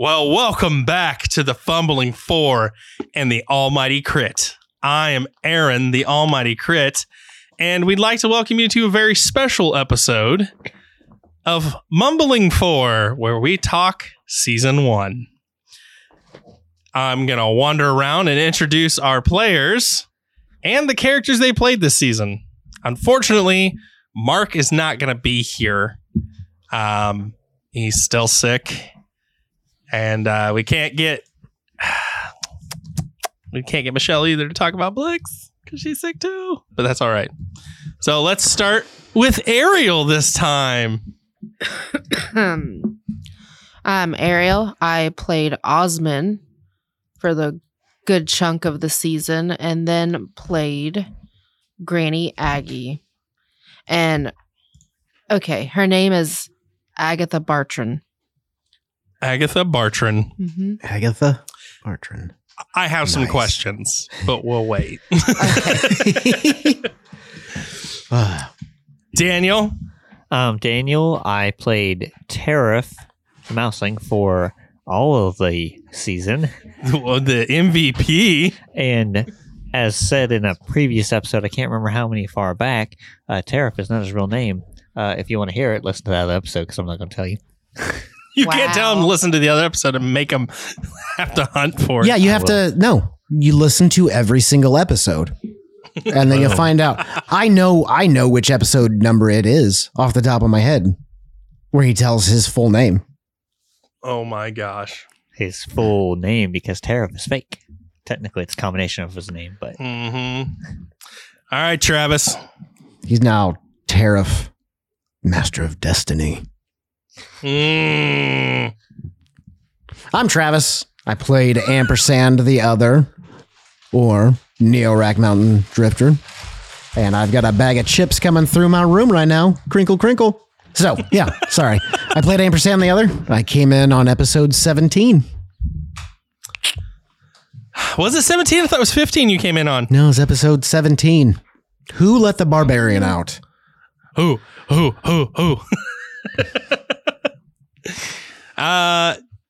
Well, welcome back to the Fumbling Four and the Almighty Crit. I am Aaron, the Almighty Crit, and we'd like to welcome you to a very special episode of Mumbling Four, where we talk season one. I'm going to wander around and introduce our players and the characters they played this season. Unfortunately, Mark is not going to be here. He's still sick. And we can't get Michelle either to talk about Blix because she's sick too. But that's all right. So let's start with Ariel this time. I'm Ariel. I played Osman for the good chunk of the season, and then played Granny Aggie. And okay, her name is Agatha Bartran. Agatha Bartran. Mm-hmm. Agatha Bartran. I have some questions, but we'll wait. Daniel. Daniel, I played Tariff Mousling for all of the season. The MVP. And as said in a previous episode, I can't remember how many far back, Tariff is not his real name. If you want to hear it, listen to that episode because I'm not going to tell you. You can't tell them to listen to the other episode and make them have to hunt for it. Yeah, you have to. No, you listen to every single episode and then you'll find out. I know which episode number it is off the top of my head where he tells his full name. Oh, my gosh. His full name, because Tariff is fake. Technically, it's a combination of his name, but. Mm-hmm. All right, Travis. He's now Tariff, Master of Destiny. Mm. I'm Travis. I played Ampersand the Other, or Neo Rack Mountain Drifter, and I've got a bag of chips coming through my room right now. Crinkle, crinkle. So, yeah, sorry. I played Ampersand the Other. I came in on episode 17. Was it 17? I thought it was 15 you came in on. No, it was episode 17. Who let the barbarian out? Who?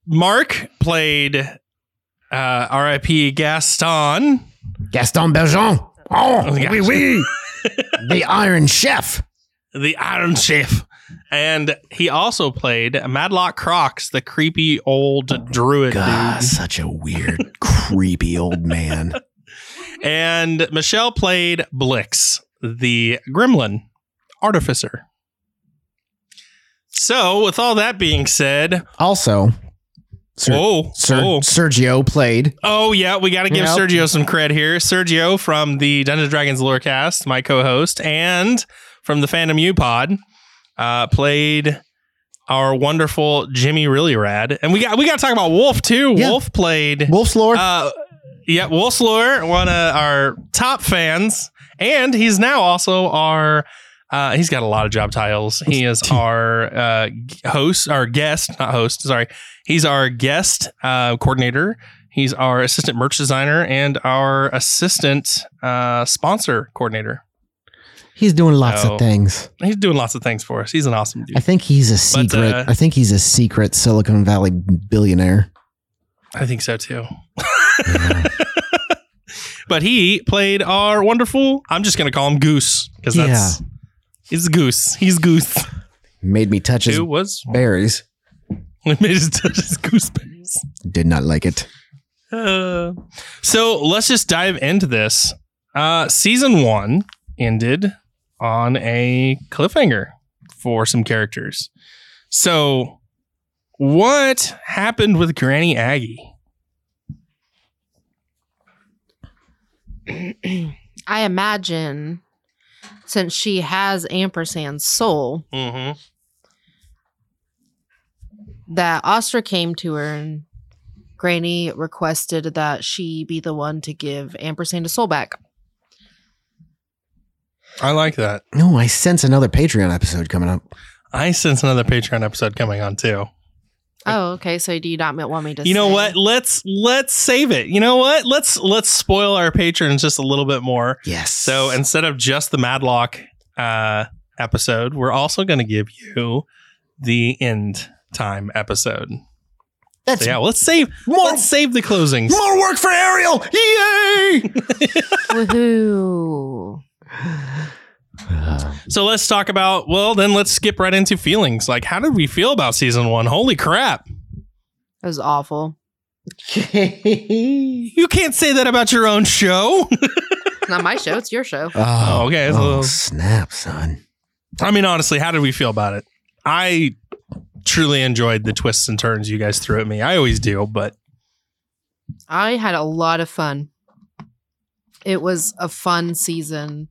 Mark played R.I.P. Gaston Belgen. Oh, oui, oui. The Iron Chef. And he also played Madlock Crocs, the creepy old druid. God, dude. Such a weird, creepy old man. And Michelle played Blix, the gremlin artificer. So, with all that being said, also, Sergio played. Oh, yeah. We got to give Sergio some cred here. Sergio from the Dungeons and Dragons Lorecast, my co-host, and from the Phantom U pod, played our wonderful Jimmy Really Rad. And we got to talk about Wolf, too. Yeah. Wolf played Wolf's Lore. Wolf's Lore, one of our top fans. And he's now also our... he's got a lot of job titles. He is our guest. He's our guest coordinator. He's our assistant merch designer and our assistant sponsor coordinator. He's doing lots of things. He's doing lots of things for us. He's an awesome dude. I think he's a secret. I think he's a secret Silicon Valley billionaire. I think so too. Yeah. But he played our wonderful, I'm just going to call him Goose. Because that's, he's Goose. He's Goose. Made me touch his berries. Made us touch his gooseberries. Did not like it. So let's just dive into this. Season one ended on a cliffhanger for some characters. So what happened with Granny Aggie? I imagine since she has Ampersand's soul, that Astra came to her and Granny requested that she be the one to give Ampersand a soul back. I like that. No, I sense another Patreon episode coming up. I sense another Patreon episode coming on too. Oh, okay. So do you not want me to? You know what? Let's save it. You know what? Let's spoil our patrons just a little bit more. Yes. So instead of just the Madlock episode, we're also going to give you the end time episode. That's so, yeah. Let's save the closings. More work for Ariel. Yay! Woohoo! So let's talk about, let's skip right into feelings. Like, how did we feel about season one? Holy crap. It was awful. You can't say that about your own show. It's not my show. It's your show. Oh, okay. Oh, snap, son. I mean, honestly, how did we feel about it? I truly enjoyed the twists and turns you guys threw at me. I always do, but. I had a lot of fun. It was a fun season.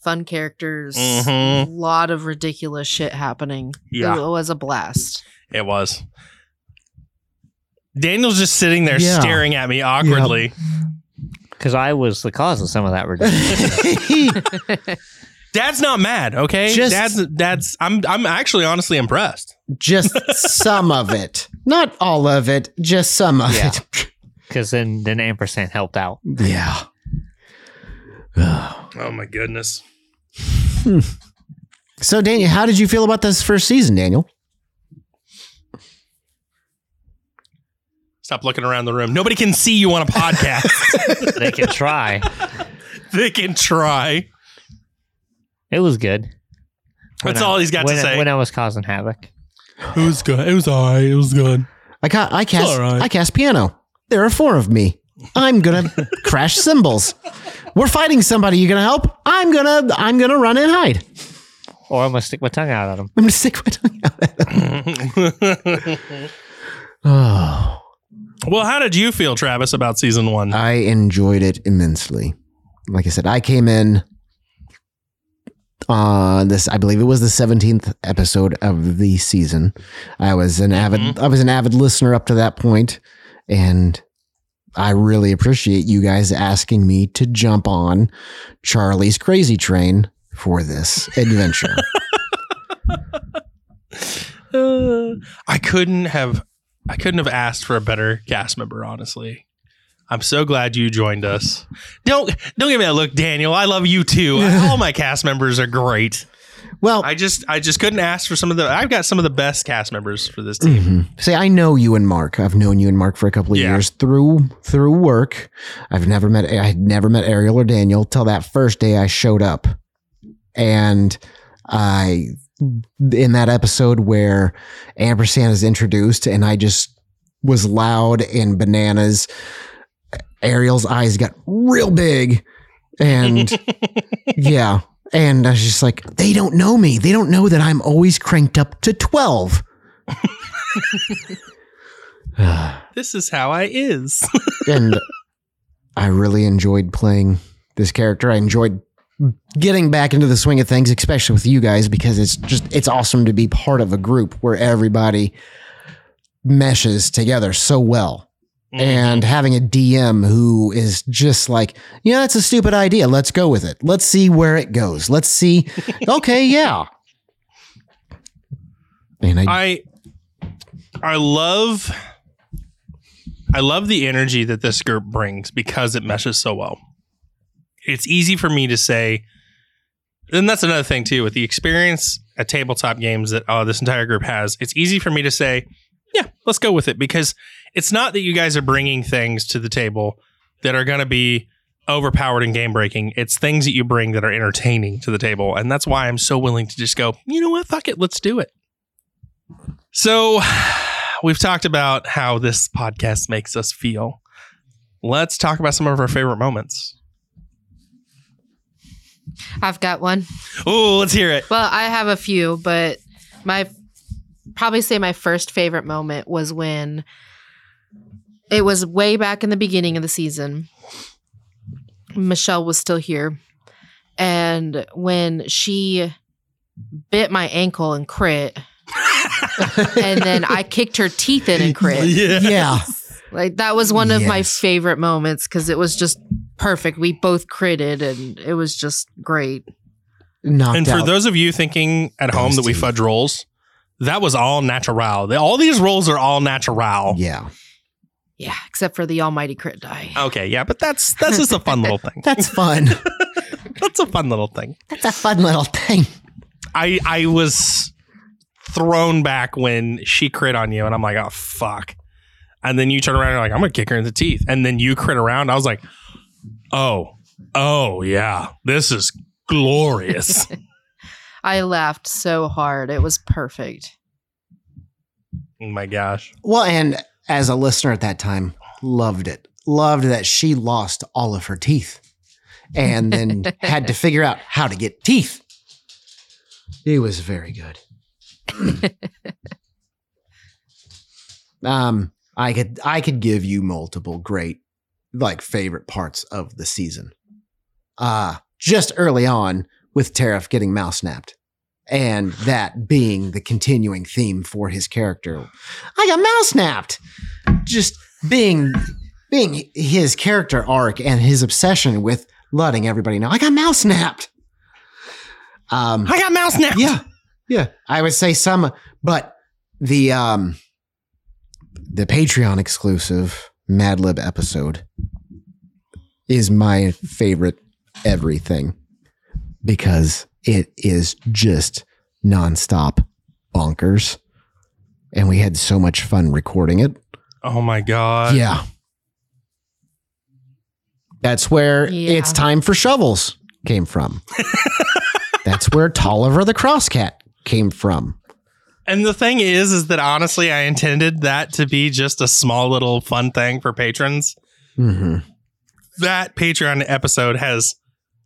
Fun characters, a lot of ridiculous shit happening. Yeah. It was a blast. It was. Daniel's just sitting there staring at me awkwardly. Because I was the cause of some of that ridiculous. Dad's not mad, okay? Just, Dad's. I'm actually honestly impressed. Just some of it. Not all of it. Just some of it. Because then Ampersand helped out. Yeah. Oh my goodness. So, Daniel, how did you feel about this first season, Daniel? Stop looking around the room. Nobody can see you on a podcast. They can try. They can try. It was good. That's all he's got to say. When I was causing havoc. It was good. It was all right. It was good. I cast piano. There are four of me. I'm going to crash cymbals. We're fighting somebody. You going to help? I'm going to run and hide. Or I'm going to stick my tongue out at him. Oh. Well, how did you feel, Travis, about season one? I enjoyed it immensely. Like I said, I came in on this, I believe it was the 17th episode of the season. I was an avid listener up to that point, and I really appreciate you guys asking me to jump on Charlie's crazy train for this adventure. I couldn't have asked for a better cast member, honestly. I'm so glad you joined us. Don't give me that look, Daniel. I love you too. All my cast members are great. Well, I just couldn't ask for I've got some of the best cast members for this team. See, I know you and Mark. I've known you and Mark for a couple of years through work. I had never met Ariel or Daniel till that first day I showed up. And in that episode where Ampersand is introduced and I just was loud and bananas, Ariel's eyes got real big and and I was just like, they don't know me. They don't know that I'm always cranked up to 12. This is how I is. And I really enjoyed playing this character. I enjoyed getting back into the swing of things, especially with you guys, because it's awesome to be part of a group where everybody meshes together so well. And having a DM who is just like, that's a stupid idea. Let's go with it. Let's see where it goes. Let's see. Okay, yeah. And I love the energy that this group brings because it meshes so well. It's easy for me to say, And that's another thing, too, with the experience at tabletop games that this entire group has. It's easy for me to say, yeah, let's go with it, because it's not that you guys are bringing things to the table that are going to be overpowered and game breaking. It's things that you bring that are entertaining to the table. And that's why I'm so willing to just go, you know what? Fuck it. Let's do it. So we've talked about how this podcast makes us feel. Let's talk about some of our favorite moments. I've got one. Oh, let's hear it. Well, I have a few, but my first favorite moment was when it was way back in the beginning of the season. Michelle was still here. And when she bit my ankle and crit, and then I kicked her teeth in and crit. Yes. Yeah. Like, that was one of my favorite moments because it was just perfect. We both critted and it was just great. And for those of you thinking at home that we fudge rolls, that was all natural. All these rolls are all natural. Yeah. Yeah, except for the Almighty Crit die. Okay, yeah, but that's just a fun little thing. That's fun. That's a fun little thing. That's a fun little thing. I was thrown back when she crit on you, and I'm like, oh, fuck. And then you turn around and you're like, I'm going to kick her in the teeth. And then you crit around. I was like, oh, yeah, this is glorious. I laughed so hard. It was perfect. Oh, my gosh. Well, and as a listener at that time, loved it. Loved that she lost all of her teeth and then had to figure out how to get teeth. It was very good. I could give you multiple great, like, favorite parts of the season. Just early on with Tariff getting mouse snapped. And that being the continuing theme for his character. I got mouse snapped. Just being his character arc and his obsession with letting everybody know, I got mouse snapped. I got mouse snapped. Yeah. Yeah. I would say some, but the Patreon exclusive Mad Lib episode is my favorite everything because it is just nonstop bonkers. And we had so much fun recording it. Oh, my God. Yeah. That's where It's Time for Shovels came from. That's where Tolliver the Crosscat came from. And the thing is that honestly, I intended that to be just a small little fun thing for patrons. Mm-hmm. That Patreon episode has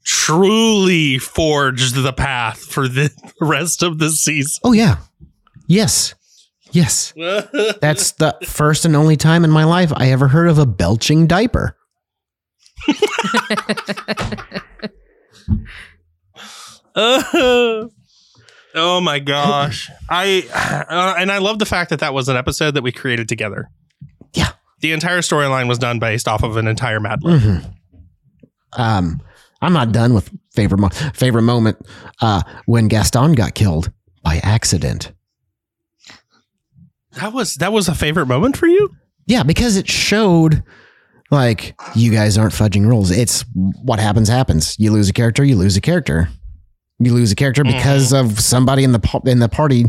truly forged the path for the rest of the season. Oh, yeah. Yes. That's the first and only time in my life I ever heard of a belching diaper. Oh, my gosh. And I love the fact that was an episode that we created together. Yeah. The entire storyline was done based off of an entire Mad Lib. Mm-hmm. I'm not done with favorite moment when Gaston got killed by accident. That was a favorite moment for you? Yeah, because it showed, like, you guys aren't fudging rules. It's what happens. You lose a character. You lose a character because of somebody in the party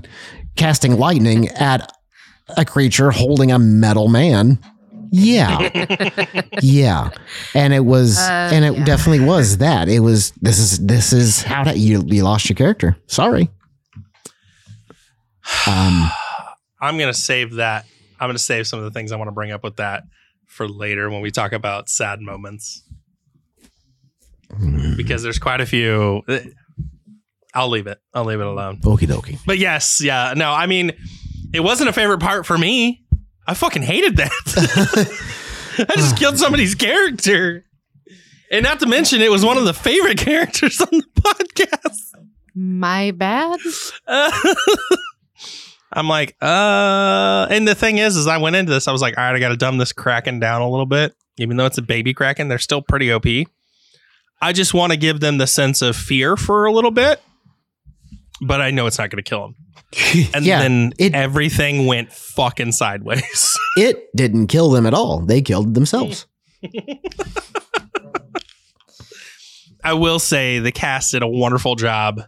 casting lightning at a creature holding a metal man. Yeah. And it was, definitely was that. It was, this is how you lost your character. Sorry. I'm going to save that. I'm going to save some of the things I want to bring up with that for later when we talk about sad moments, because there's quite a few. I'll leave it alone. Okie dokie. But yes. Yeah. No, I mean, it wasn't a favorite part for me. I fucking hated that. I just killed somebody's character. And not to mention, it was one of the favorite characters on the podcast. My bad. I'm like, and the thing is I went into this, I was like, all right, I got to dumb this Kraken down a little bit. Even though it's a baby Kraken, they're still pretty OP. I just want to give them the sense of fear for a little bit, but I know it's not going to kill them. And then everything went fucking sideways. It didn't kill them at all. They killed themselves. I will say the cast did a wonderful job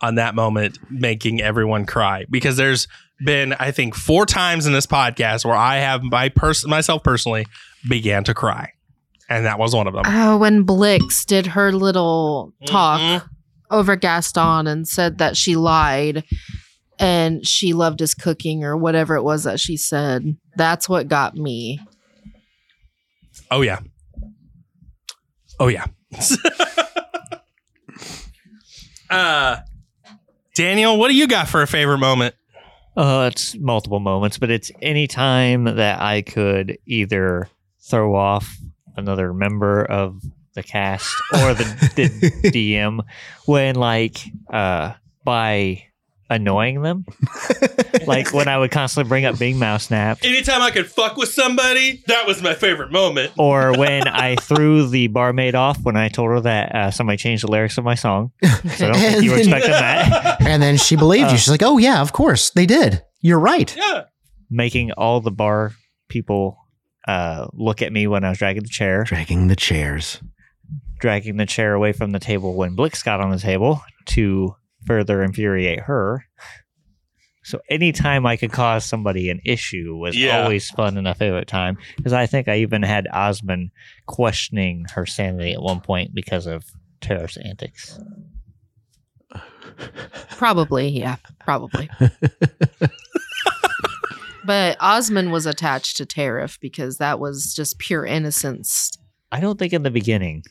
on that moment, making everyone cry, because there's been, I think, 4 times in this podcast where I have myself personally began to cry. And that was one of them. Oh, when Blix did her little talk over Gaston and said that she lied and she loved his cooking or whatever it was that she said. That's what got me. Oh, yeah. Oh, yeah. Daniel, what do you got for a favorite moment? It's multiple moments, but it's any time that I could either throw off another member of the cast or the DM when, like, by annoying them. Like when I would constantly bring up being mouse napped. Anytime I could fuck with somebody, that was my favorite moment. Or when I threw the barmaid off when I told her that somebody changed the lyrics of my song. So I don't think you were expecting that. And then she believed you. She's like, oh yeah, of course they did. You're right. Yeah. Making all the bar people look at me when I was dragging the chair. Dragging the chair away from the table when Blix got on the table to further infuriate her. So anytime I could cause somebody an issue was always fun and a favorite time, because I think I even had Osman questioning her sanity at one point because of Tariff's antics. Probably, yeah, probably. But Osman was attached to Tariff because that was just pure innocence. I don't think in the beginning.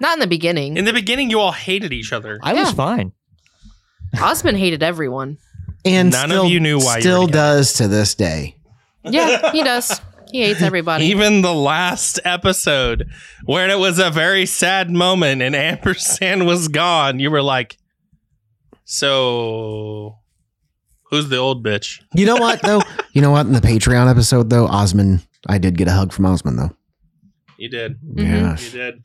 Not in the beginning. In the beginning, you all hated each other. I was fine. Osman hated everyone. And none of you knew why. Still does to this day. Yeah, he does. He hates everybody. Even the last episode where it was a very sad moment and Ampersand was gone, you were like, so... who's the old bitch? You know what, though? You know what? In the Patreon episode, though, Osman, I did get a hug from Osman, though. You did. Yes. You did.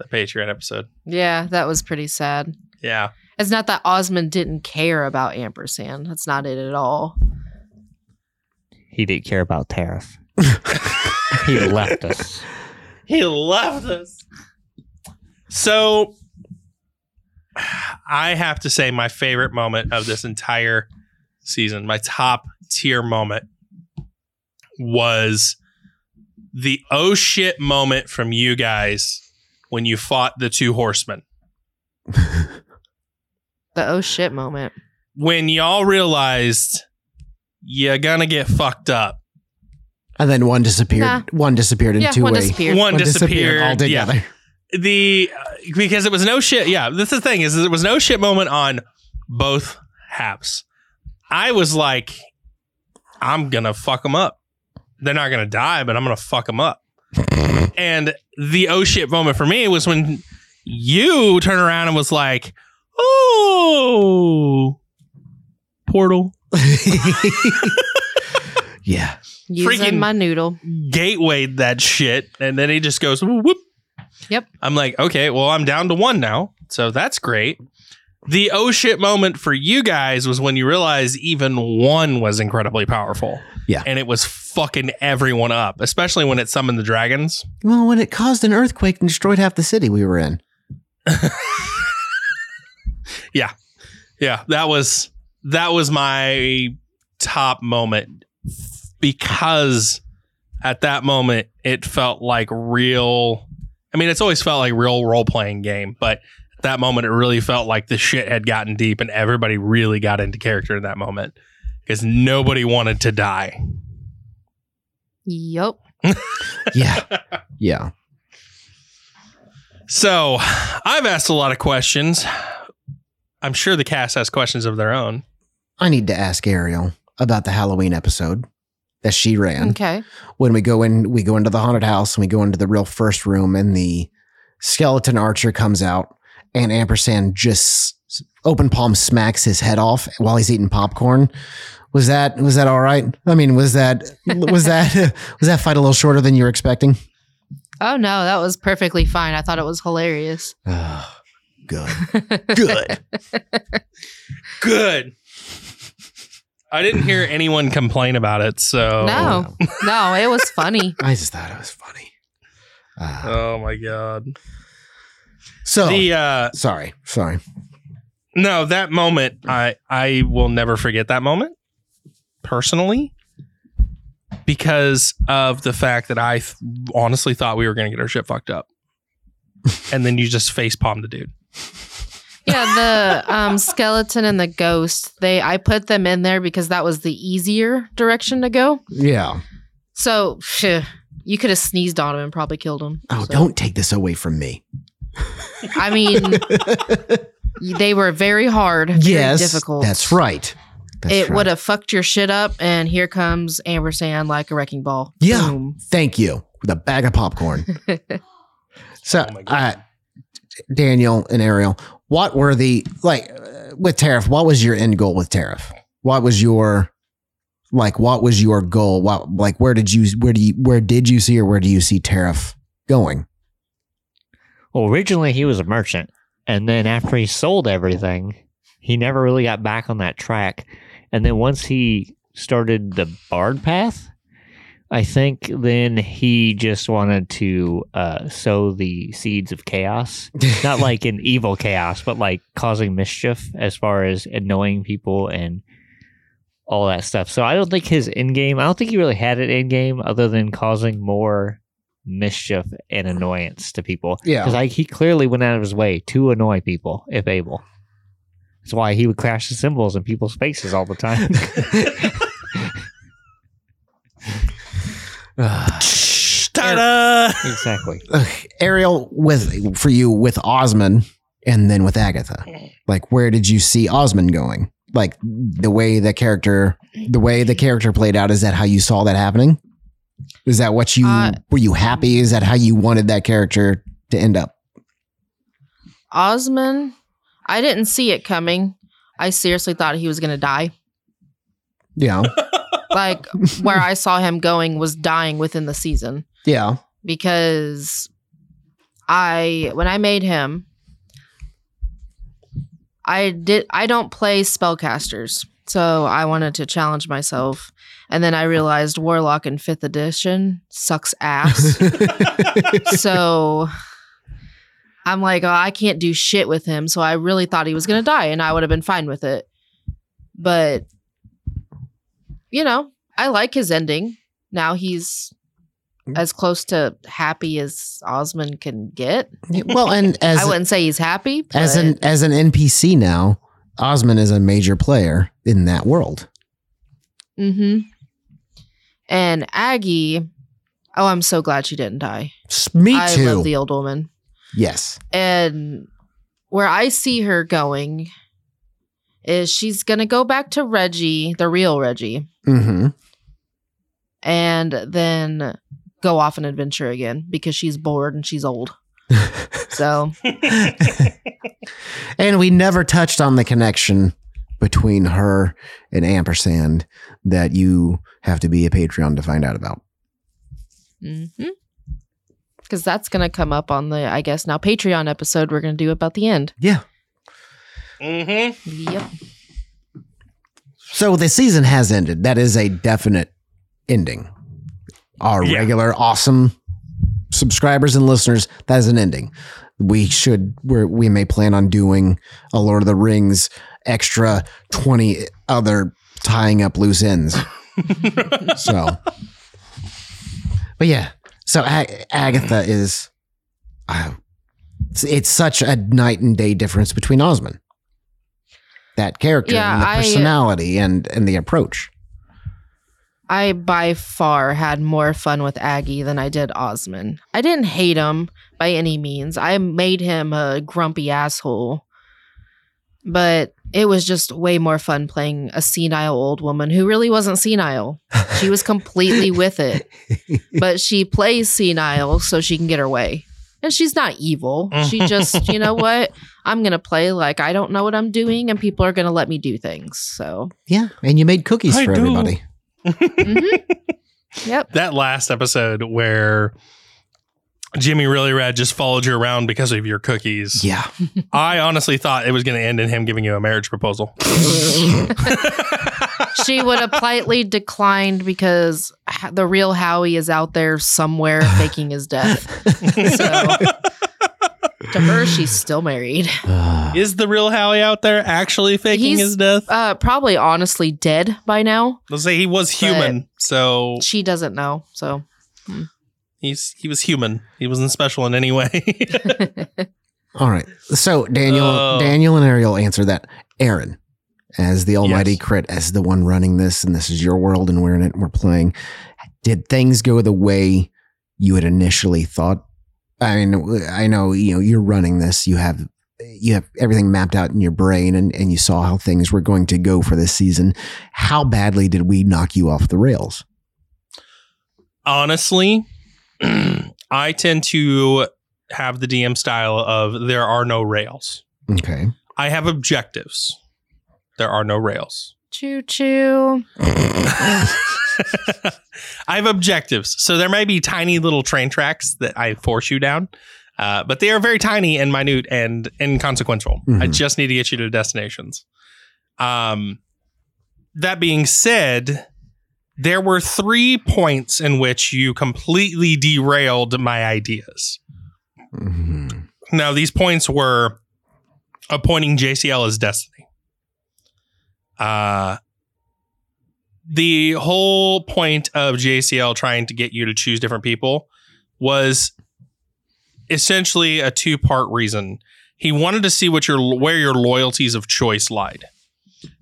The Patreon episode. Yeah, that was pretty sad. Yeah. It's not that Osman didn't care about Ampersand. That's not it at all. He didn't care about Tariff. He left us. So... I have to say my favorite moment of this entire season, my top tier moment, was the oh shit moment from you guys when you fought the 2 horsemen. The oh shit moment. When y'all realized you're gonna get fucked up. And then one disappeared. Nah. One disappeared in two ways. One disappeared altogether. Yeah. Because it was no shit. Yeah, that's the thing, is there was no shit moment on both halves. I was like, I'm going to fuck them up. They're not going to die, but I'm going to fuck them up. And the oh shit moment for me was when you turned around and was like, oh, portal. Yeah. Freaking my noodle. Gatewayed that shit. And then he just goes, whoop. Yep. I'm like, okay, well, I'm down to 1 now. So that's great. The oh shit moment for you guys was when you realized even 1 was incredibly powerful. Yeah. And it was fucking everyone up, especially when it summoned the dragons. Well, when it caused an earthquake and destroyed half the city we were in. Yeah. Yeah. That was my top moment, because at that moment it felt like real... I mean, it's always felt like real role-playing game, but at that moment, it really felt like the shit had gotten deep and everybody really got into character in that moment because nobody wanted to die. Yup. Yeah. Yeah. So I've asked a lot of questions. I'm sure the cast has questions of their own. I need to ask Ariel about the Halloween episode that she ran. Okay. When we go into the haunted house and we go into the real first room, and the skeleton archer comes out, and Ampersand just open palm smacks his head off while he's eating popcorn. Was that all right? I mean, was that fight a little shorter than you were expecting? Oh no, that was perfectly fine. I thought it was hilarious. Good. Good. I didn't hear anyone complain about it, so... No, it was funny. I just thought it was funny. Oh, my God. So, the, sorry. No, that moment, I will never forget that moment, personally, because of the fact that I honestly thought we were going to get our shit fucked up. And then you just facepalm the dude. Yeah, the skeleton and the ghost, I put them in there because that was the easier direction to go. Yeah. So, you could have sneezed on him and probably killed him. Oh, so. Don't take this away from me. I mean, they were very hard. Yes, difficult. That's right. It would have fucked your shit up, and here comes Ampersand like a wrecking ball. Yeah, boom. Thank you. With a bag of popcorn. So, Daniel and Ariel, what were the, with Tariff, what was your end goal with Tariff? What was your, what was your goal? What, where did you see, or where do you see Tariff going? Well, originally he was a merchant, and then after he sold everything, he never really got back on that track. And then once he started the bard path, I think then he just wanted to sow the seeds of chaos. Not like an evil chaos, but like causing mischief as far as annoying people and all that stuff. So I don't think his end game, I don't think he really had an end game other than causing more mischief and annoyance to people. Yeah. Because he clearly went out of his way to annoy people, if able. That's why he would crash the cymbals in people's faces all the time. Exactly. Ariel, for you with Osman and then with Agatha, where did you see Osman going? The way the character played out, is that how you saw that happening? Is that what you were you happy? Is that how you wanted that character to end up? Osman, I didn't see it coming. I seriously thought he was going to die. Yeah. Where I saw him going was dying within the season. Yeah. Because when I made him, I don't play spellcasters. So I wanted to challenge myself. And then I realized Warlock in 5th edition sucks ass. So I'm like, oh, I can't do shit with him. So I really thought he was going to die and I would have been fine with it. But... I like his ending. Now he's as close to happy as Osman can get. Well, and I wouldn't say he's happy. As an NPC now, Osman is a major player in that world. Mm-hmm. And Aggie, oh, I'm so glad she didn't die. Me too. I love the old woman. Yes. And where I see her going is she's going to go back to Reggie, the real Reggie. Mm-hmm. And then go off an adventure again because she's bored and she's old. So. And we never touched on the connection between her and Ampersand that you have to be a Patreon to find out about. Mm-hmm. Because that's going to come up on the, I guess, now Patreon episode we're going to do about the end. Yeah. Mm-hmm. Yep. So the season has ended. That is a definite ending. Our regular awesome subscribers and listeners, that is an ending. We may plan on doing a Lord of the Rings extra 20 other tying up loose ends. So Agatha is, it's such a night and day difference between Osman. That character and the personality and the approach. I by far had more fun with Aggie than I did Osman. I didn't hate him by any means. I made him a grumpy asshole. But it was just way more fun playing a senile old woman who really wasn't senile. She was completely with it. But she plays senile so she can get her way. And she's not evil. She just, you know what? I'm going to play like I don't know what I'm doing and people are going to let me do things. So, yeah. And you made cookies for everybody. Mm-hmm. Yep. That last episode where Jimmy Really Rad just followed you around because of your cookies. Yeah. I honestly thought it was going to end in him giving you a marriage proposal. She would have politely declined because the real Howie is out there somewhere faking his death. So to her, she's still married. Is the real Howie out there actually faking his death? Probably honestly dead by now. Let's say he was human, so... She doesn't know, so... He was human. He wasn't special in any way. All right. So Daniel and Ariel answer that. Aaron, as the Almighty Crit, as the one running this, and this is your world, and we're in it, and we're playing. Did things go the way you had initially thought? I mean, I know you're running this. You have everything mapped out in your brain, and you saw how things were going to go for this season. How badly did we knock you off the rails? Honestly, I tend to have the DM style of there are no rails. Okay. I have objectives. There are no rails. Choo choo. I have objectives. So there might be tiny little train tracks that I force you down, but they are very tiny and minute and inconsequential. Mm-hmm. I just need to get you to destinations. That being said, there were 3 points in which you completely derailed my ideas. Mm-hmm. Now, these points were appointing JCL as destiny. The whole point of JCL trying to get you to choose different people was essentially a two-part reason. He wanted to see where your loyalties of choice lied.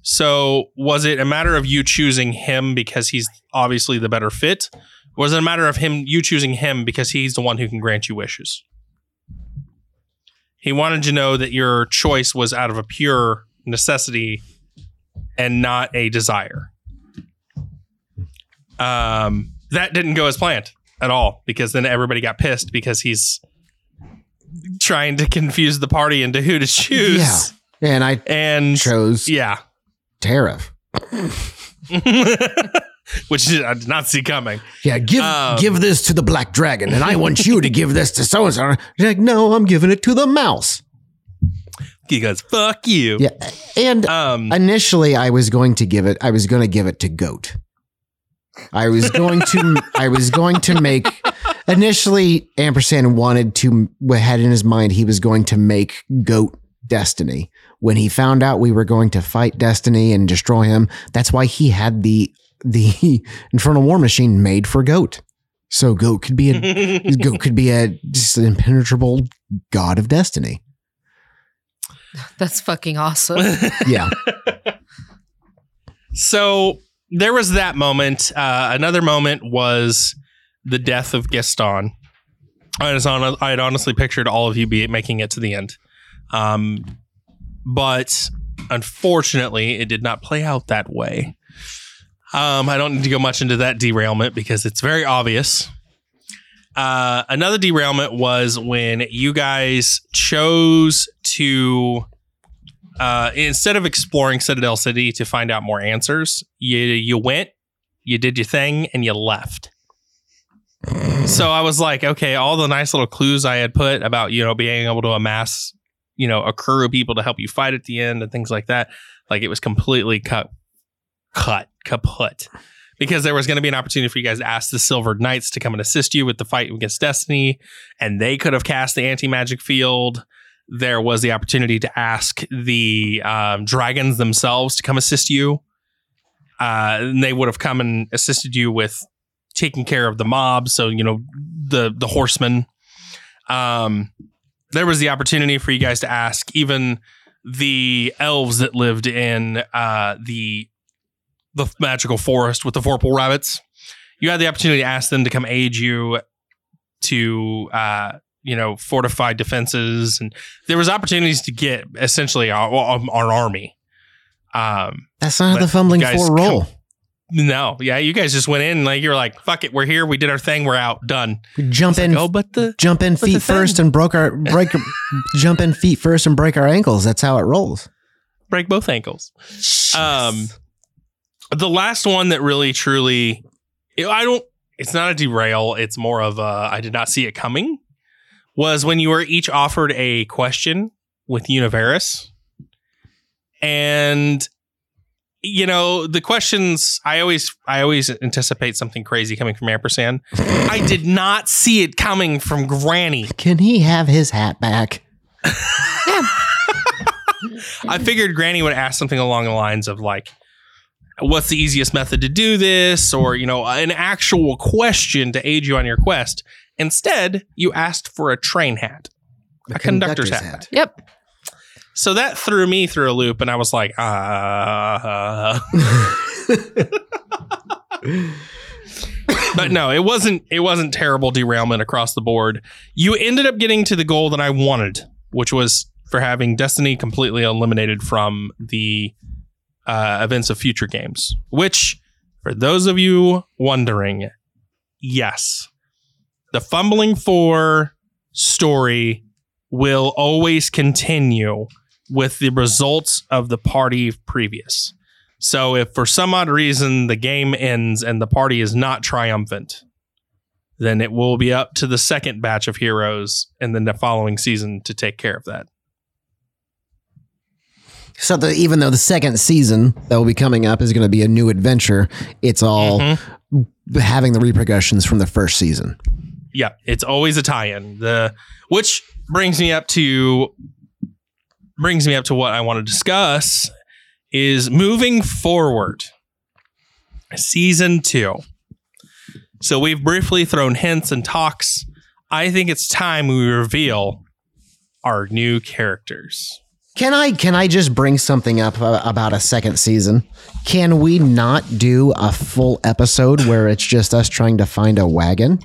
So was it a matter of you choosing him because he's obviously the better fit? Or was it a matter of you choosing him because he's the one who can grant you wishes? He wanted to know that your choice was out of a pure necessity and not a desire. That didn't go as planned at all, because then everybody got pissed because he's trying to confuse the party into who to choose. Yeah. And I chose Tariff, which I did not see coming. Yeah, give this to the black dragon, and I want you to give this to so and so. You're like, no, I'm giving it to the mouse. He goes, fuck you. Yeah, and initially I was going to give it to Goat. I was going to make. Initially, Ampersand had in his mind he was going to make Goat Destiny. When he found out we were going to fight Destiny and destroy him, that's why he had the Infernal War Machine made for Goat, so Goat could be a just an impenetrable god of Destiny. That's fucking awesome. Yeah. So there was that moment. Another moment was the death of Gaston. I had honestly pictured all of you making it to the end. But unfortunately it did not play out that way. I don't need to go much into that derailment because it's very obvious. Another derailment was when you guys chose to, instead of exploring Citadel City to find out more answers, you went, you did your thing, and you left. So I was like, okay, all the nice little clues I had put about, being able to amass a crew of people to help you fight at the end and things like that. Like, it was completely kaput. Because there was going to be an opportunity for you guys to ask the Silver Knights to come and assist you with the fight against Destiny. And they could have cast the anti-magic field. There was the opportunity to ask the dragons themselves to come assist you. And they would have come and assisted you with taking care of the mob. So, the horsemen. There was the opportunity for you guys to ask even the elves that lived in the magical forest with the four-pool rabbits. You had the opportunity to ask them to come aid you to, fortify defenses. And there was opportunities to get essentially our army. That's not how the Fumbling Four roll. No, yeah, you guys just went in like you were like, "Fuck it, we're here, we did our thing, we're out, done." Jump in feet first and break our ankles. That's how it rolls. Break both ankles. The last one that really truly, it's not a derail. It's more of a I did not see it coming. Was when you were each offered a question with Universe and. you know, the questions, I always anticipate something crazy coming from Ampersand. I did not see it coming from Granny. Can he have his hat back? Yeah. I figured Granny would ask something along the lines of like, what's the easiest method to do this? Or, you know, an actual question to aid you on your quest. Instead, you asked for a train hat, a conductor's hat. Yep. So that threw me through a loop, and I was like, But no, it wasn't terrible derailment across the board. You ended up getting to the goal that I wanted, which was for having Destiny completely eliminated from the events of future games, which, for those of you wondering, yes, the Fumbling Four story will always continue with the results of the party previous. So if for some odd reason the game ends and the party is not triumphant, then it will be up to the second batch of heroes and then the following season to take care of that. So even though the second season that will be coming up is going to be a new adventure, it's all having the repercussions from the first season. Yeah, it's always a tie-in. Which brings me up to what I want to discuss is moving forward. Season 2. So we've briefly thrown hints and talks. I think it's time we reveal our new characters. Can I just bring something up about a second season? Can we not do a full episode where it's just us trying to find a wagon?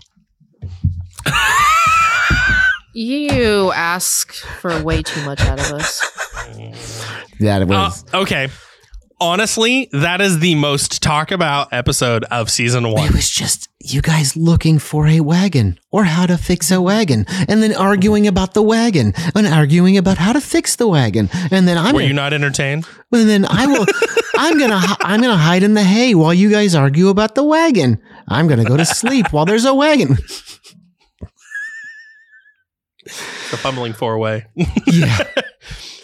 You ask for way too much out of us. That was okay. Honestly, that is the most talk about episode of season 1. It was just you guys looking for a wagon or how to fix a wagon and then arguing about the wagon and arguing about how to fix the wagon. And then were you not entertained? And then I'm going to hide in the hay while you guys argue about the wagon. I'm going to go to sleep while there's a wagon. The Fumbling Four way. Yeah.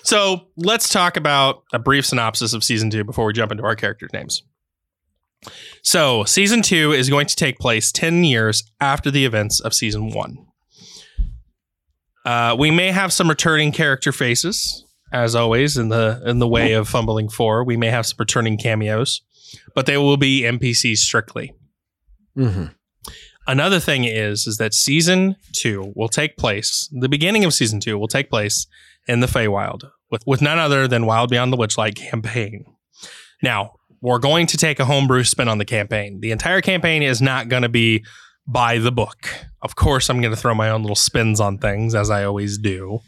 So let's talk about a brief synopsis of season 2 before we jump into our character names. So season 2 is going to take place 10 years after the events of season 1. We may have some returning character faces, as always, in the way of Fumbling Four. We may have some returning cameos, but they will be NPCs strictly. Mm-hmm. Another thing is that season 2 will take place, the beginning of season 2 will take place in the Feywild with none other than Wild Beyond the Witchlight campaign. Now, we're going to take a homebrew spin on the campaign. The entire campaign is not going to be by the book. Of course, I'm going to throw my own little spins on things, as I always do.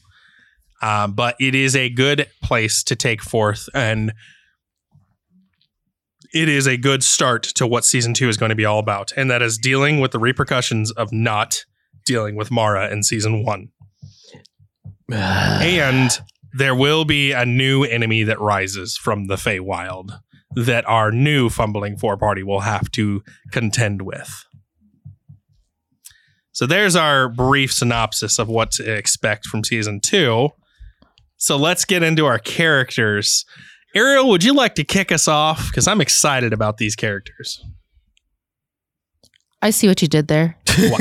But it is a good place to take forth, and it is a good start to what season 2 is going to be all about. And that is dealing with the repercussions of not dealing with Mara in season 1. And there will be a new enemy that rises from the Feywild that our new Fumbling Four party will have to contend with. So there's our brief synopsis of what to expect from season 2. So let's get into our characters. Ariel, would you like to kick us off? Because I'm excited about these characters. I see what you did there. What?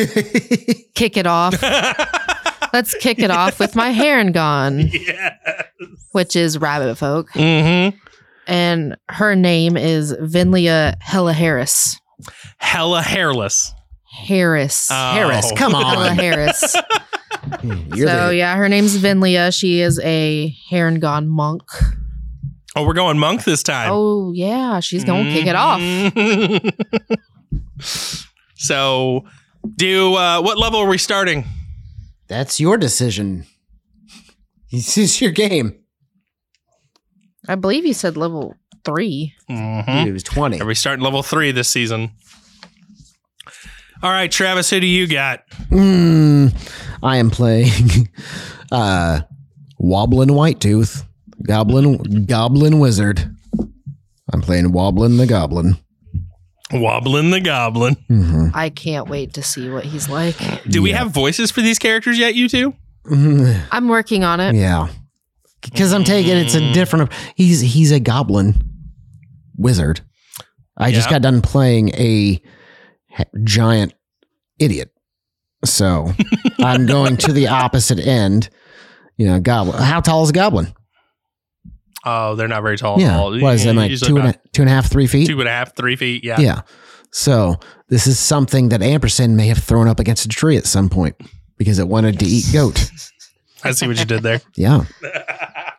Kick it off. Let's kick it off with my Heron Gone, yes, which is Rabbit Folk. Mm-hmm. And her name is Vinlia Hella Harris. Hella Hairless. Harris. Oh. Harris, come on. Hella Harris. Yeah, her name's Vinlia. She is a Heron Gone monk. Oh, we're going monk this time. Oh, yeah. She's going to kick it off. So, what level are we starting? That's your decision. This is your game. I believe you said level 3. Mm-hmm. It was 20. Are we starting level 3 this season? All right, Travis, who do you got? I am playing Woblin Whitetooth. Goblin Wizard. I'm playing Woblin the Goblin. Mm-hmm. I can't wait to see what he's like. Do we have voices for these characters yet, you two? Mm-hmm. I'm working on it. Yeah. Because I'm taking it's a different... He's a goblin. wizard. I just got done playing a giant idiot. So I'm going to the opposite end. You know, goblin. How tall is a goblin? Oh, they're not very tall at all. What is it, like two and a half, 3 feet? 2.5, 3 feet, yeah. Yeah. So this is something that Ampersand may have thrown up against a tree at some point because it wanted to eat goat. I see what you did there. Yeah.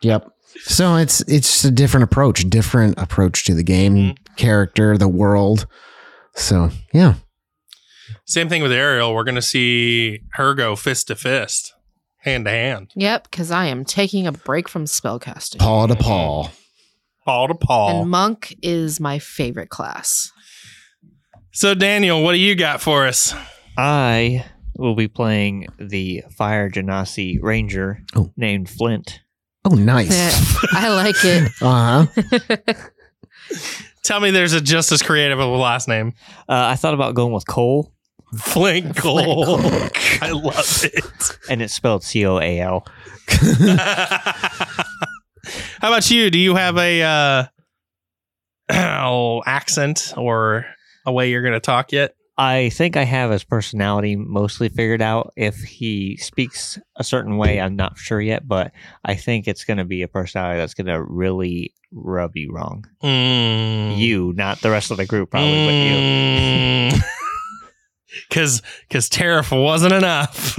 Yep. So it's just a different approach to the game, character, the world. So, yeah. Same thing with Ariel. We're going to see her go fist to fist, hand to hand. Yep, because I am taking a break from spellcasting. Paw to paw. Paw to paw. And monk is my favorite class. So, Daniel, what do you got for us? I will be playing the Fire Genasi Ranger named Flint. Oh, nice. I like it. Tell me there's a just as creative of a last name. I thought about going with Cole. Flint Cole. I love it. And it's spelled Coal. How about you? Do you have a accent or a way you're going to talk yet? I think I have his personality mostly figured out. If he speaks a certain way, I'm not sure yet, but I think it's going to be a personality that's going to really rub you wrong. Mm. You, not the rest of the group, probably, but you. Because tariff wasn't enough.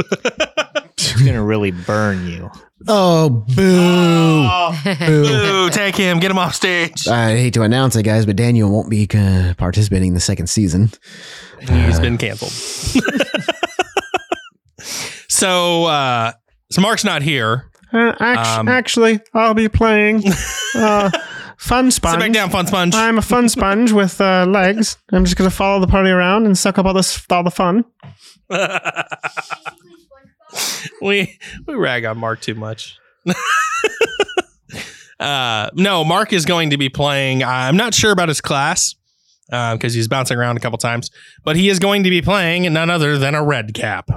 It's going to really burn you. Oh, boo. Boo. Take him. Get him off stage. I hate to announce it, guys, but Daniel won't be participating in the second season. He's been canceled. So Mark's not here. Actually, I'll be playing Fun Sponge. Sit back down, Fun Sponge. I'm a Fun Sponge with legs. I'm just going to follow the party around and suck up all the fun. We rag on Mark too much. No, Mark is going to be playing. I'm not sure about his class because he's bouncing around a couple times, but he is going to be playing none other than a red cap.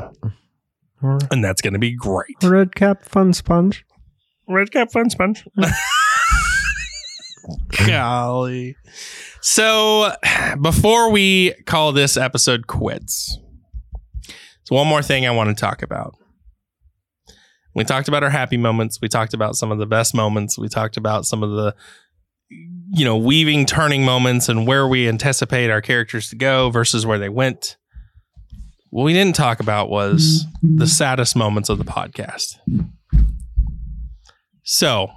And that's going to be great. Red cap fun sponge. Red cap fun sponge. Golly. So before we call this episode quits, so one more thing I want to talk about. We talked about our happy moments. We talked about some of the best moments. We talked about some of the, weaving, turning moments and where we anticipate our characters to go versus where they went. What we didn't talk about was the saddest moments of the podcast. So,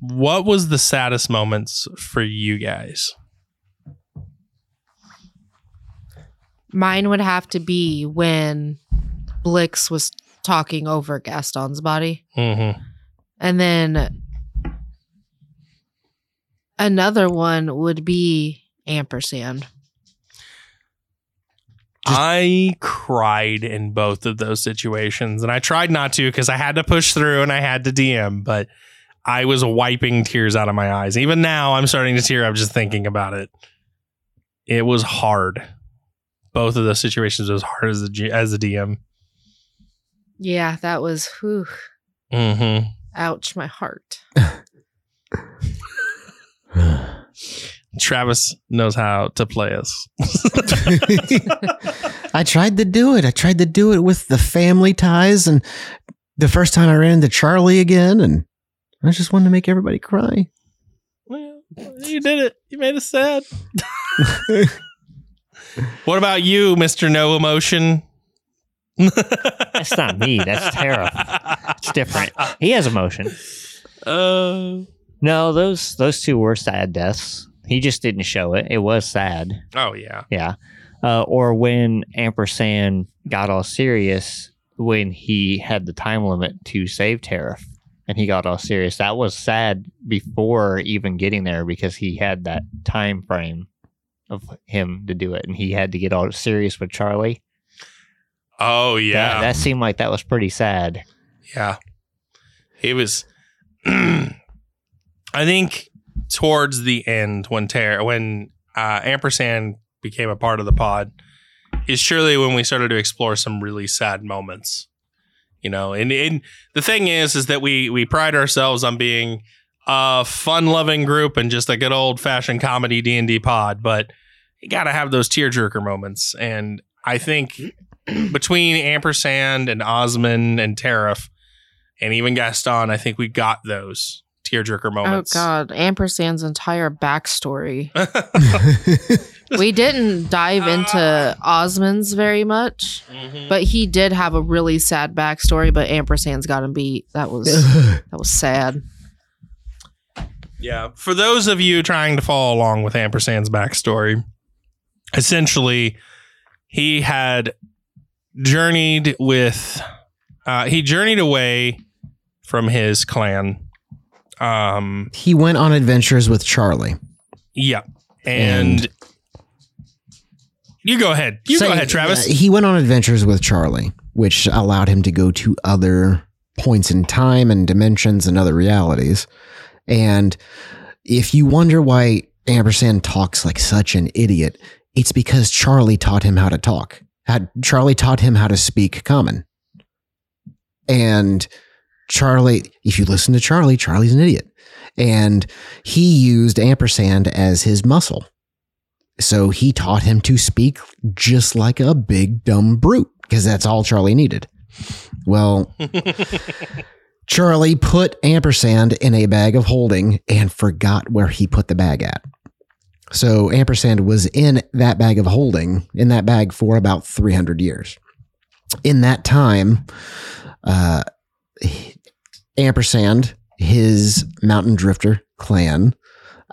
what was the saddest moments for you guys? Mine would have to be when Blix was talking over Gaston's body. Mm-hmm. And then another one would be Ampersand. I cried in both of those situations, and I tried not to because I had to push through and I had to DM, but I was wiping tears out of my eyes. Even now, I'm starting to tear up just thinking about it. It was hard. Both of those situations was hard as a DM. Yeah, that was whew. Mm-hmm. Ouch, my heart. Travis knows how to play us. I tried to do it with the family ties, and the first time I ran into Charlie again, and I just wanted to make everybody cry. Well, you did it. You made us sad. What about you, Mr. No Emotion? That's not me. That's Tara. It's different. He has emotion. No, those two were sad deaths. He just didn't show it. It was sad. Oh, yeah. Yeah. Or when Ampersand got all serious when he had the time limit to save Tariff and he got all serious. That was sad before even getting there because he had that time frame of him to do it, and he had to get all serious with Charlie. Oh yeah, that seemed like that was pretty sad. Yeah, he was. I think towards the end when Ampersand became a part of the pod is surely when we started to explore some really sad moments. And the thing is that we pride ourselves on being a fun-loving group and just a good old-fashioned comedy D&D pod, but you got to have those tearjerker moments. And I think between Ampersand and Osman and Tariff and even Gaston, I think we got those tearjerker moments. Oh, God. Ampersand's entire backstory. We didn't dive into Osman's very much, but he did have a really sad backstory, but Ampersand's got him beat. That was sad. Yeah. For those of you trying to follow along with Ampersand's backstory, essentially, he had journeyed with... he journeyed away from his clan. He went on adventures with Charlie. Yeah. And you go ahead. Go ahead, Travis. He went on adventures with Charlie, which allowed him to go to other points in time and dimensions and other realities. And if you wonder why Ampersand talks like such an idiot, it's because Charlie taught him how to talk. Charlie taught him how to speak common. And Charlie, if you listen to Charlie, Charlie's an idiot. And he used Ampersand as his muscle. So he taught him to speak just like a big dumb brute, because that's all Charlie needed. Well, Charlie put Ampersand in a bag of holding and forgot where he put the bag at. So Ampersand was in that bag of holding, in that bag for about 300 years. In that time, Ampersand, his Mountain Drifter clan,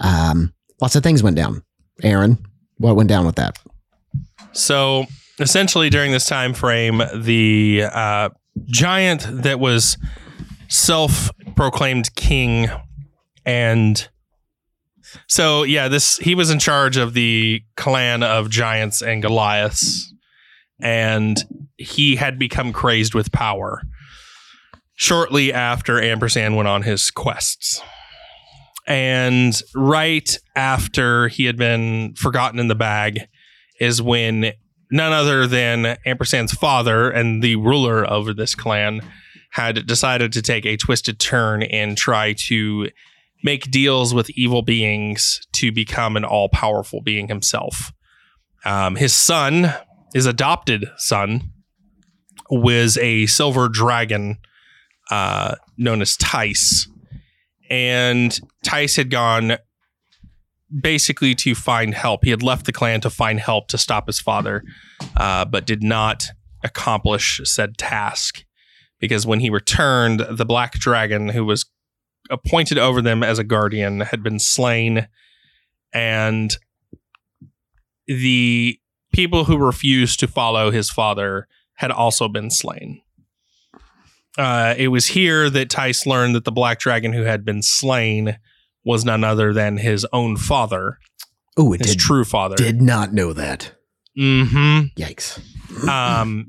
lots of things went down. Aaron, what went down with that? So essentially during this time frame, the giant that was self-proclaimed king, and so yeah, he was in charge of the clan of giants and Goliaths, and he had become crazed with power shortly after Ampersand went on his quests. And right after he had been forgotten in the bag is when none other than Ampersand's father and the ruler of this clan had decided to take a twisted turn and try to make deals with evil beings to become an all-powerful being himself. His son, his adopted son, was a silver dragon known as Tice. And Tice had gone basically to find help. He had left the clan to find help to stop his father, but did not accomplish said task, because when he returned, the black dragon who was appointed over them as a guardian had been slain, and the people who refused to follow his father had also been slain. It was here that Tice learned that the black dragon who had been slain was none other than his own father. Oh, his true father. Did not know that. Mm-hmm. Yikes.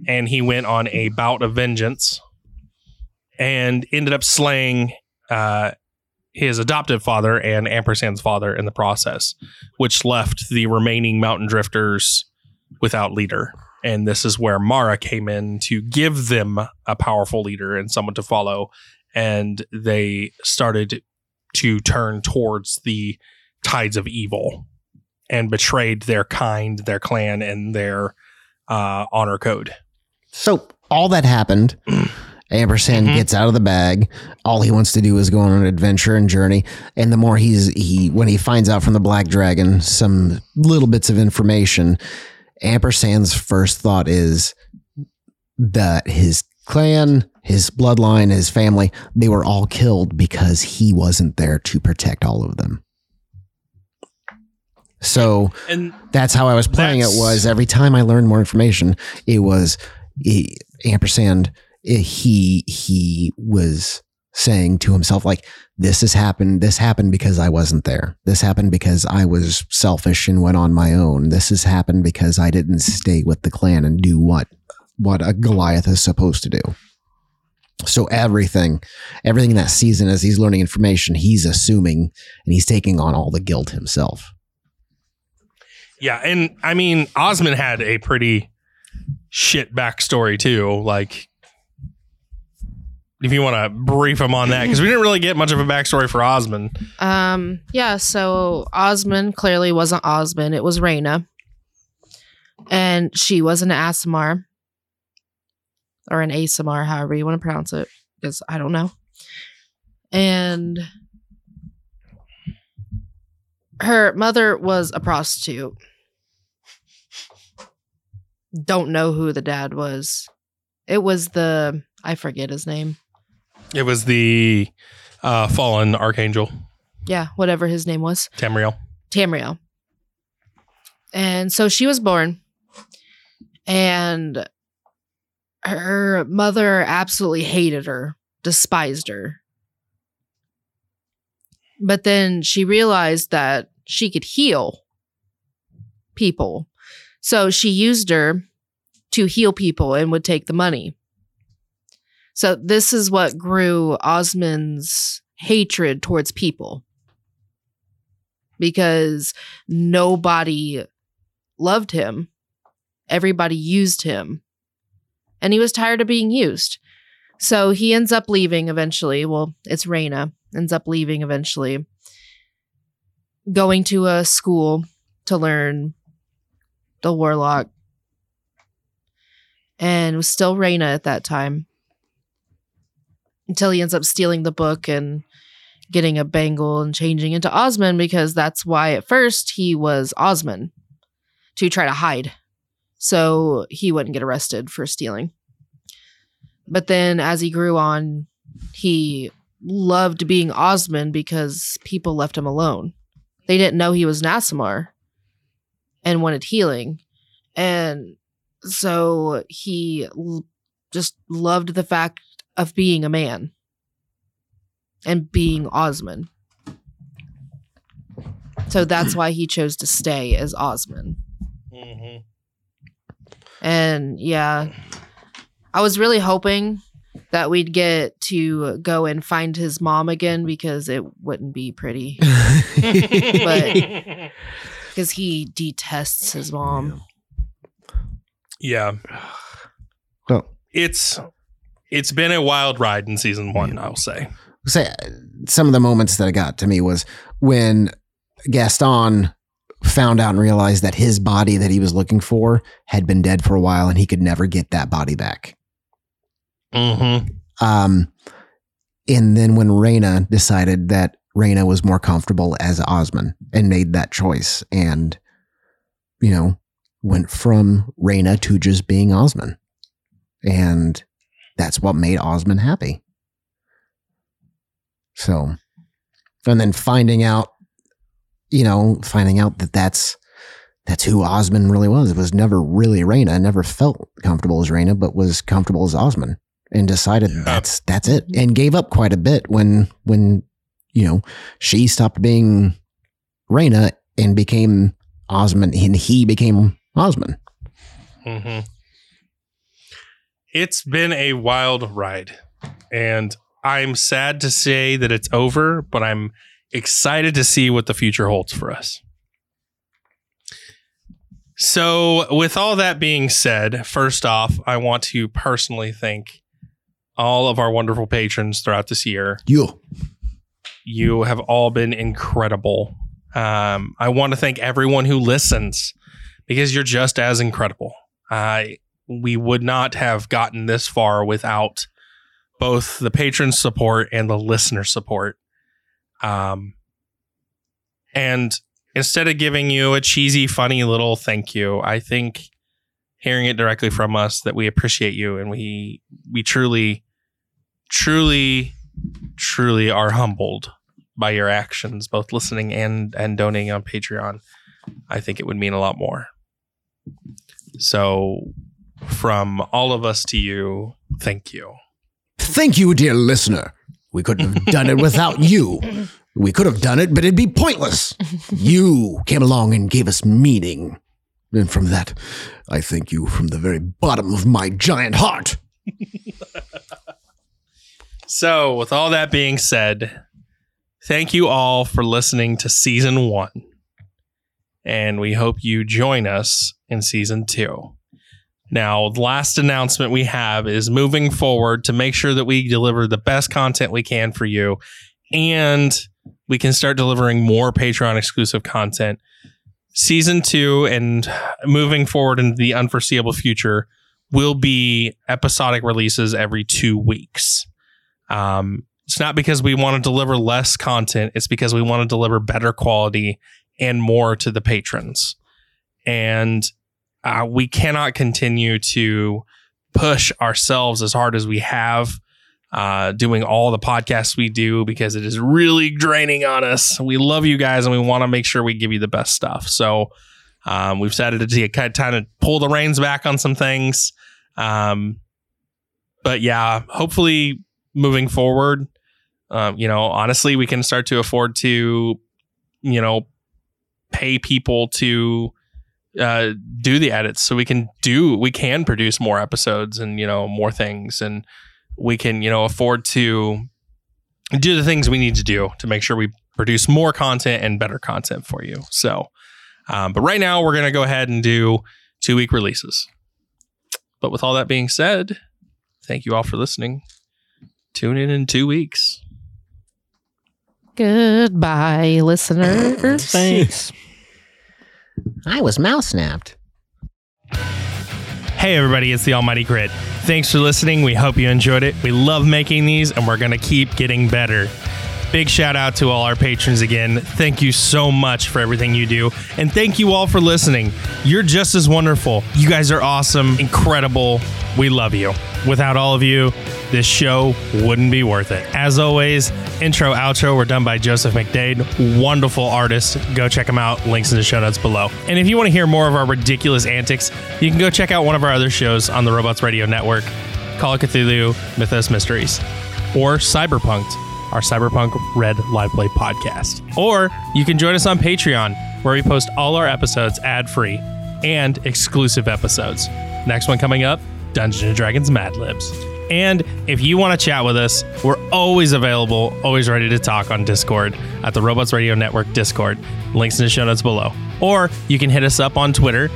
And he went on a bout of vengeance and ended up slaying his adoptive father and Ampersand's father in the process, which left the remaining Mountain Drifters without leader. And this is where Mara came in to give them a powerful leader and someone to follow. And they started to turn towards the tides of evil and betrayed their kind, their clan, and their honor code. So all that happened. Ampersand gets out of the bag. All he wants to do is go on an adventure and journey. And the more when he finds out from the Black Dragon some little bits of information, Ampersand's first thought is that his clan, his bloodline, his family, they were all killed because he wasn't there to protect all of them. So and that's how I was playing. It was every time I learned more information, it was Ampersand. He was saying to himself, like, this has happened. This happened because I wasn't there. This happened because I was selfish and went on my own. This has happened because I didn't stay with the clan and do what a Goliath is supposed to do. So everything in that season, as he's learning information, he's assuming and he's taking on all the guilt himself. Yeah. And I mean, Osman had a pretty shit backstory too. Like, if you want to brief him on that, because we didn't really get much of a backstory for Osman. Yeah, so Osman clearly wasn't Osman. It was Reyna. And she was an ASMR. Or an ASMR, however you want to pronounce it. Because I don't know. And her mother was a prostitute. Don't know who the dad was. It was the... I forget his name. It was the fallen archangel. Yeah, whatever his name was. Tamriel. And so she was born. And her mother absolutely hated her, despised her. But then she realized that she could heal people. So she used her to heal people and would take the money. So this is what grew Osman's hatred towards people, because nobody loved him. Everybody used him, and he was tired of being used. So he ends up leaving eventually. Well, it's Reyna ends up leaving eventually, going to a school to learn the warlock, and it was still Reyna at that time. Until he ends up stealing the book and getting a bangle and changing into Osman, because that's why at first he was Osman, to try to hide, so he wouldn't get arrested for stealing. But then as he grew on, he loved being Osman because people left him alone. They didn't know he was an ASMR and wanted healing. And so he just loved the fact of being a man and being Osman. So that's why he chose to stay as Osman. Mm-hmm. And yeah, I was really hoping that we'd get to go and find his mom again, because it wouldn't be pretty. But because he detests his mom. Yeah. Well, It's been a wild ride in season one, I'll say. Some of the moments that I got to me was when Gaston found out and realized that his body that he was looking for had been dead for a while and he could never get that body back. Mm-hmm. And then when Reyna decided that Reyna was more comfortable as Osman and made that choice and, you know, went from Reyna to just being Osman. And that's what made Osman happy. So, and then finding out that that's who Osman really was. It was never really Reyna, never felt comfortable as Reyna, but was comfortable as Osman and decided that's it, and gave up quite a bit when, you know, she stopped being Reyna and became Osman and he became Osman. Mm-hmm. It's been a wild ride, and I'm sad to say that it's over, but I'm excited to see what the future holds for us. So with all that being said, first off, I want to personally thank all of our wonderful patrons throughout this year. You have all been incredible. I want to thank everyone who listens, because you're just as incredible. We would not have gotten this far without both the patron support and the listener support. And instead of giving you a cheesy, funny little thank you, I think hearing it directly from us that we appreciate you, and we truly, truly, truly are humbled by your actions, both listening and donating on Patreon. I think it would mean a lot more. So, from all of us to you, thank you. Thank you, dear listener. We couldn't have done it without you. We could have done it, but it'd be pointless. You came along and gave us meaning. And from that, I thank you from the very bottom of my giant heart. So, with all that being said, thank you all for listening to season one. And we hope you join us in season two. Now, the last announcement we have is moving forward to make sure that we deliver the best content we can for you, and we can start delivering more Patreon exclusive content. Season 2 and moving forward into the unforeseeable future will be episodic releases every 2 weeks. It's not because we want to deliver less content. It's because we want to deliver better quality and more to the patrons. And we cannot continue to push ourselves as hard as we have doing all the podcasts we do, because it is really draining on us. We love you guys and we want to make sure we give you the best stuff. So we've decided to take a time to pull the reins back on some things. But yeah, hopefully moving forward, honestly, we can start to afford to, pay people to do the edits, so we can produce more episodes and, more things, and we can, afford to do the things we need to do to make sure we produce more content and better content for you. So, but right now we're going to go ahead and do 2-week releases. But with all that being said, thank you all for listening. Tune in 2 weeks. Goodbye, listeners. Thanks. I was mouse snapped. Hey everybody, it's the Almighty Crit. Thanks for listening. We hope you enjoyed it. We love making these and we're going to keep getting better. Big shout out to all our patrons again. Thank you so much for everything you do. And thank you all for listening. You're just as wonderful. You guys are awesome, incredible. We love you. Without all of you, this show wouldn't be worth it. As always, intro, outro were done by Joseph McDade, wonderful artist. Go check him out. Links in the show notes below. And if you want to hear more of our ridiculous antics, you can go check out one of our other shows on the Robots Radio Network, Call of Cthulhu, Mythos Mysteries, or Cyberpunked, our Cyberpunk Red Live Play podcast. Or you can join us on Patreon, where we post all our episodes ad-free and exclusive episodes. Next one coming up, Dungeons and Dragons Mad Libs. And if you want to chat with us, we're always available, always ready to talk on Discord at the Robots Radio Network Discord. Links in the show notes below. Or you can hit us up on Twitter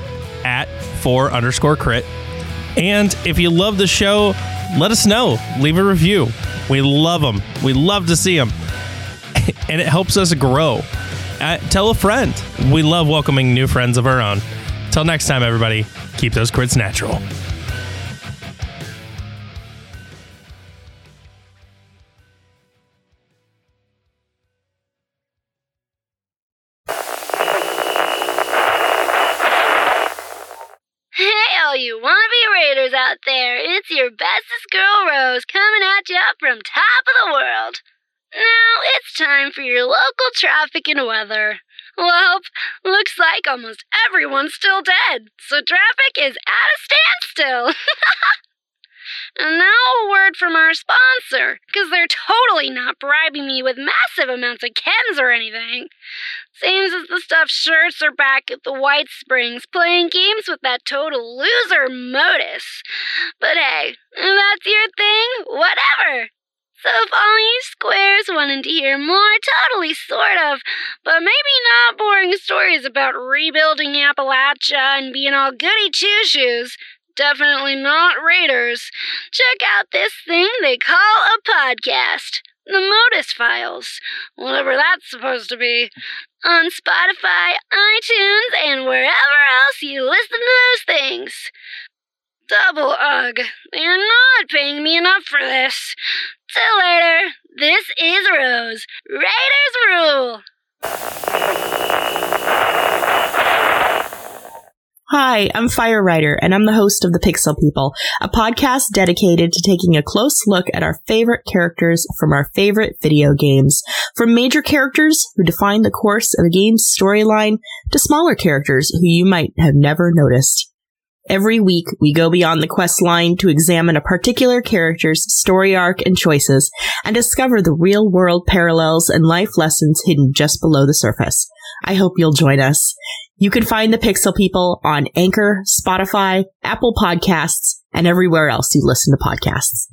at 4_crit. And if you love the show, let us know. Leave a review. We love them. We love to see them. And it helps us grow. Tell a friend. We love welcoming new friends of our own. Till next time, everybody, keep those crits natural. Out there, it's your bestest girl Rose coming at you from top of the world. Now it's time for your local traffic and weather. Well, looks like almost everyone's still dead, so traffic is at a standstill. And now a word from our sponsor, because they're totally not bribing me with massive amounts of chems or anything. Seems as the stuffed shirts are back at the White Springs playing games with that total loser Modus. But hey, if that's your thing, whatever. So if all you squares wanted to hear more totally sort of, but maybe not boring stories about rebuilding Appalachia and being all goody two-shoes, definitely not Raiders, check out this thing they call a podcast, the Modus Files, whatever that's supposed to be, on Spotify, iTunes, and wherever else you listen to those things. Double ugh, they're not paying me enough for this. Till later, this is Rose. Raiders rule! Hi, I'm Fire Rider, and I'm the host of The Pixel People, a podcast dedicated to taking a close look at our favorite characters from our favorite video games. From major characters who define the course of a game's storyline to smaller characters who you might have never noticed. Every week, we go beyond the quest line to examine a particular character's story arc and choices, and discover the real-world parallels and life lessons hidden just below the surface. I hope you'll join us. You can find The Pixel People on Anchor, Spotify, Apple Podcasts, and everywhere else you listen to podcasts.